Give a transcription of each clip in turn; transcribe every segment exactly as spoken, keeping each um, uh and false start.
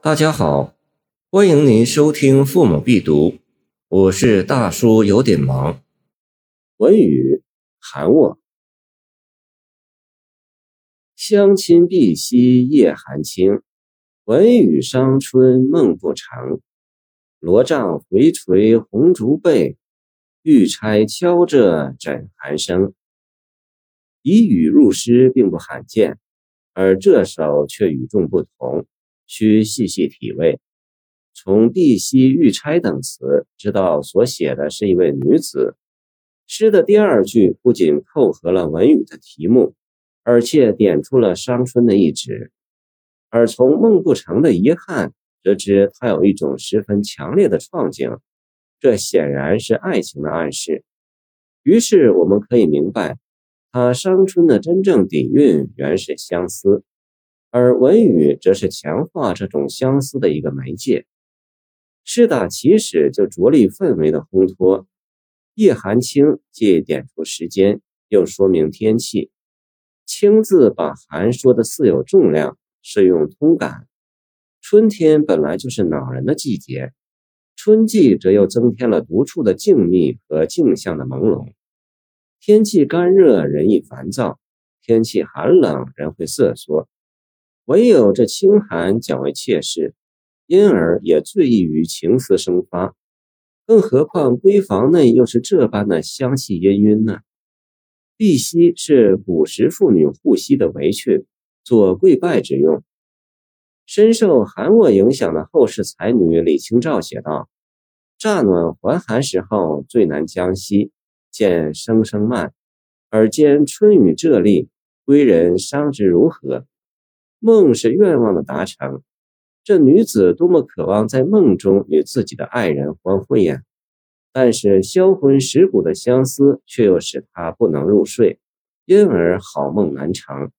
大家好，欢迎您收听《父母必读》，我是大叔，有点忙。文宇，寒卧。相亲必惜夜寒清，闻雨伤春梦不长。罗帐回垂红烛被，玉钗敲着枕寒声。以雨入诗并不罕见，而这首却与众不同，需细细体味。从碧溪玉钗等词知道所写的是一位女子。诗的第二句不仅扣合了文宇的题目，而且点出了伤春的意旨。而从梦不成的遗憾得知他有一种十分强烈的创景，这显然是爱情的暗示。于是我们可以明白，他伤春的真正底蕴原是相思，而文宇则是强化这种相思的一个媒介。诗打起始就着力氛围的烘托，夜寒清既点出时间，又说明天气。清字把寒说的似有重量，是用通感。春天本来就是恼人的季节，春季则又增添了独处的静谧和镜像的朦胧。天气干热人易烦躁，天气寒冷人会瑟缩。唯有这清寒较为切实，因而也最易于情思生发。更何况闺房内又是这般的香气氤氲呢？碧玺是古时妇女护膝的围裙，做跪拜之用。深受寒卧影响的后世才女李清照写道：“乍暖还寒时候，最难将息，见声声慢。而兼春雨佘立，归人伤之如何？”梦是愿望的达成，这女子多么渴望在梦中与自己的爱人欢会呀！但是销魂蚀骨的相思却又使她不能入睡，因而好梦难成。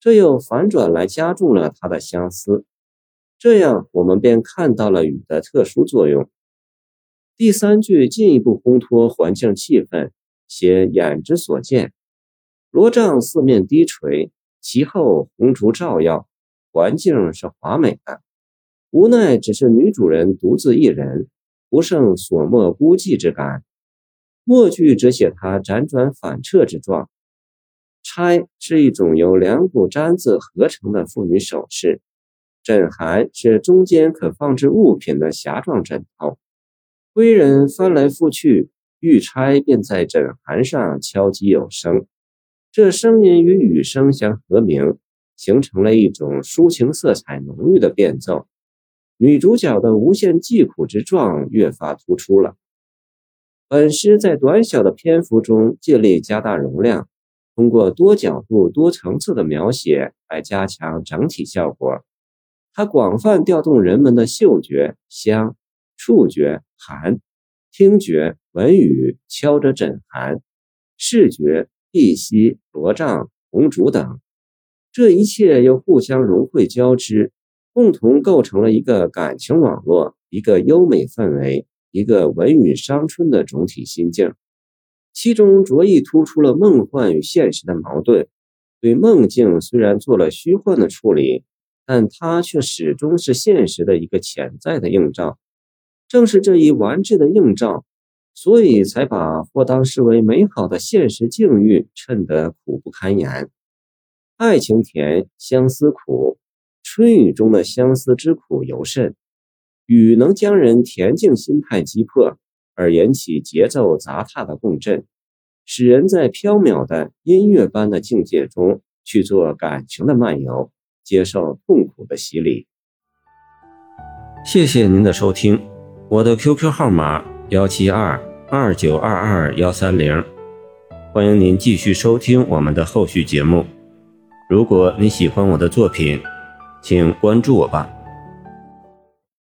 这又反转来加重了她的相思。这样我们便看到了雨的特殊作用。第三句进一步烘托环境气氛，写眼之所见。罗帐四面低垂，其后红烛照耀，环境是华美的。无奈只是女主人独自一人，不胜所莫孤寂之感。末句只写她辗转反侧之状。钗是一种由两股簪子合成的妇女首饰，枕寒是中间可放置物品的匣状枕头。归人翻来覆去，玉钗便在枕寒上敲击有声。这声音与雨声相和鸣，形成了一种抒情色彩浓郁的变奏。女主角的无限疾苦之状越发突出了。本诗在短小的篇幅中尽力加大容量，通过多角度多层次的描写来加强整体效果。它广泛调动人们的嗅觉、香、触觉、寒、听觉、闻雨、敲着枕寒、视觉、碧玺、罗帐、红烛等，这一切又互相融汇交织，共同构成了一个感情网络，一个优美氛围，一个文雨伤春的总体心境。其中着意突出了梦幻与现实的矛盾，对梦境虽然做了虚幻的处理，但它却始终是现实的一个潜在的映照。正是这一完质的映照，所以才把或当视为美好的现实境遇衬得苦不堪言。爱情甜，相思苦，春雨中的相思之苦尤甚。雨能将人恬静心态击破，而引起节奏杂沓的共振，使人在飘渺的音乐般的境界中去做感情的漫游，接受痛苦的洗礼。谢谢您的收听，我的 Q Q 号码一七二二九二二一三零，欢迎您继续收听我们的后续节目。如果你喜欢我的作品，请关注我吧。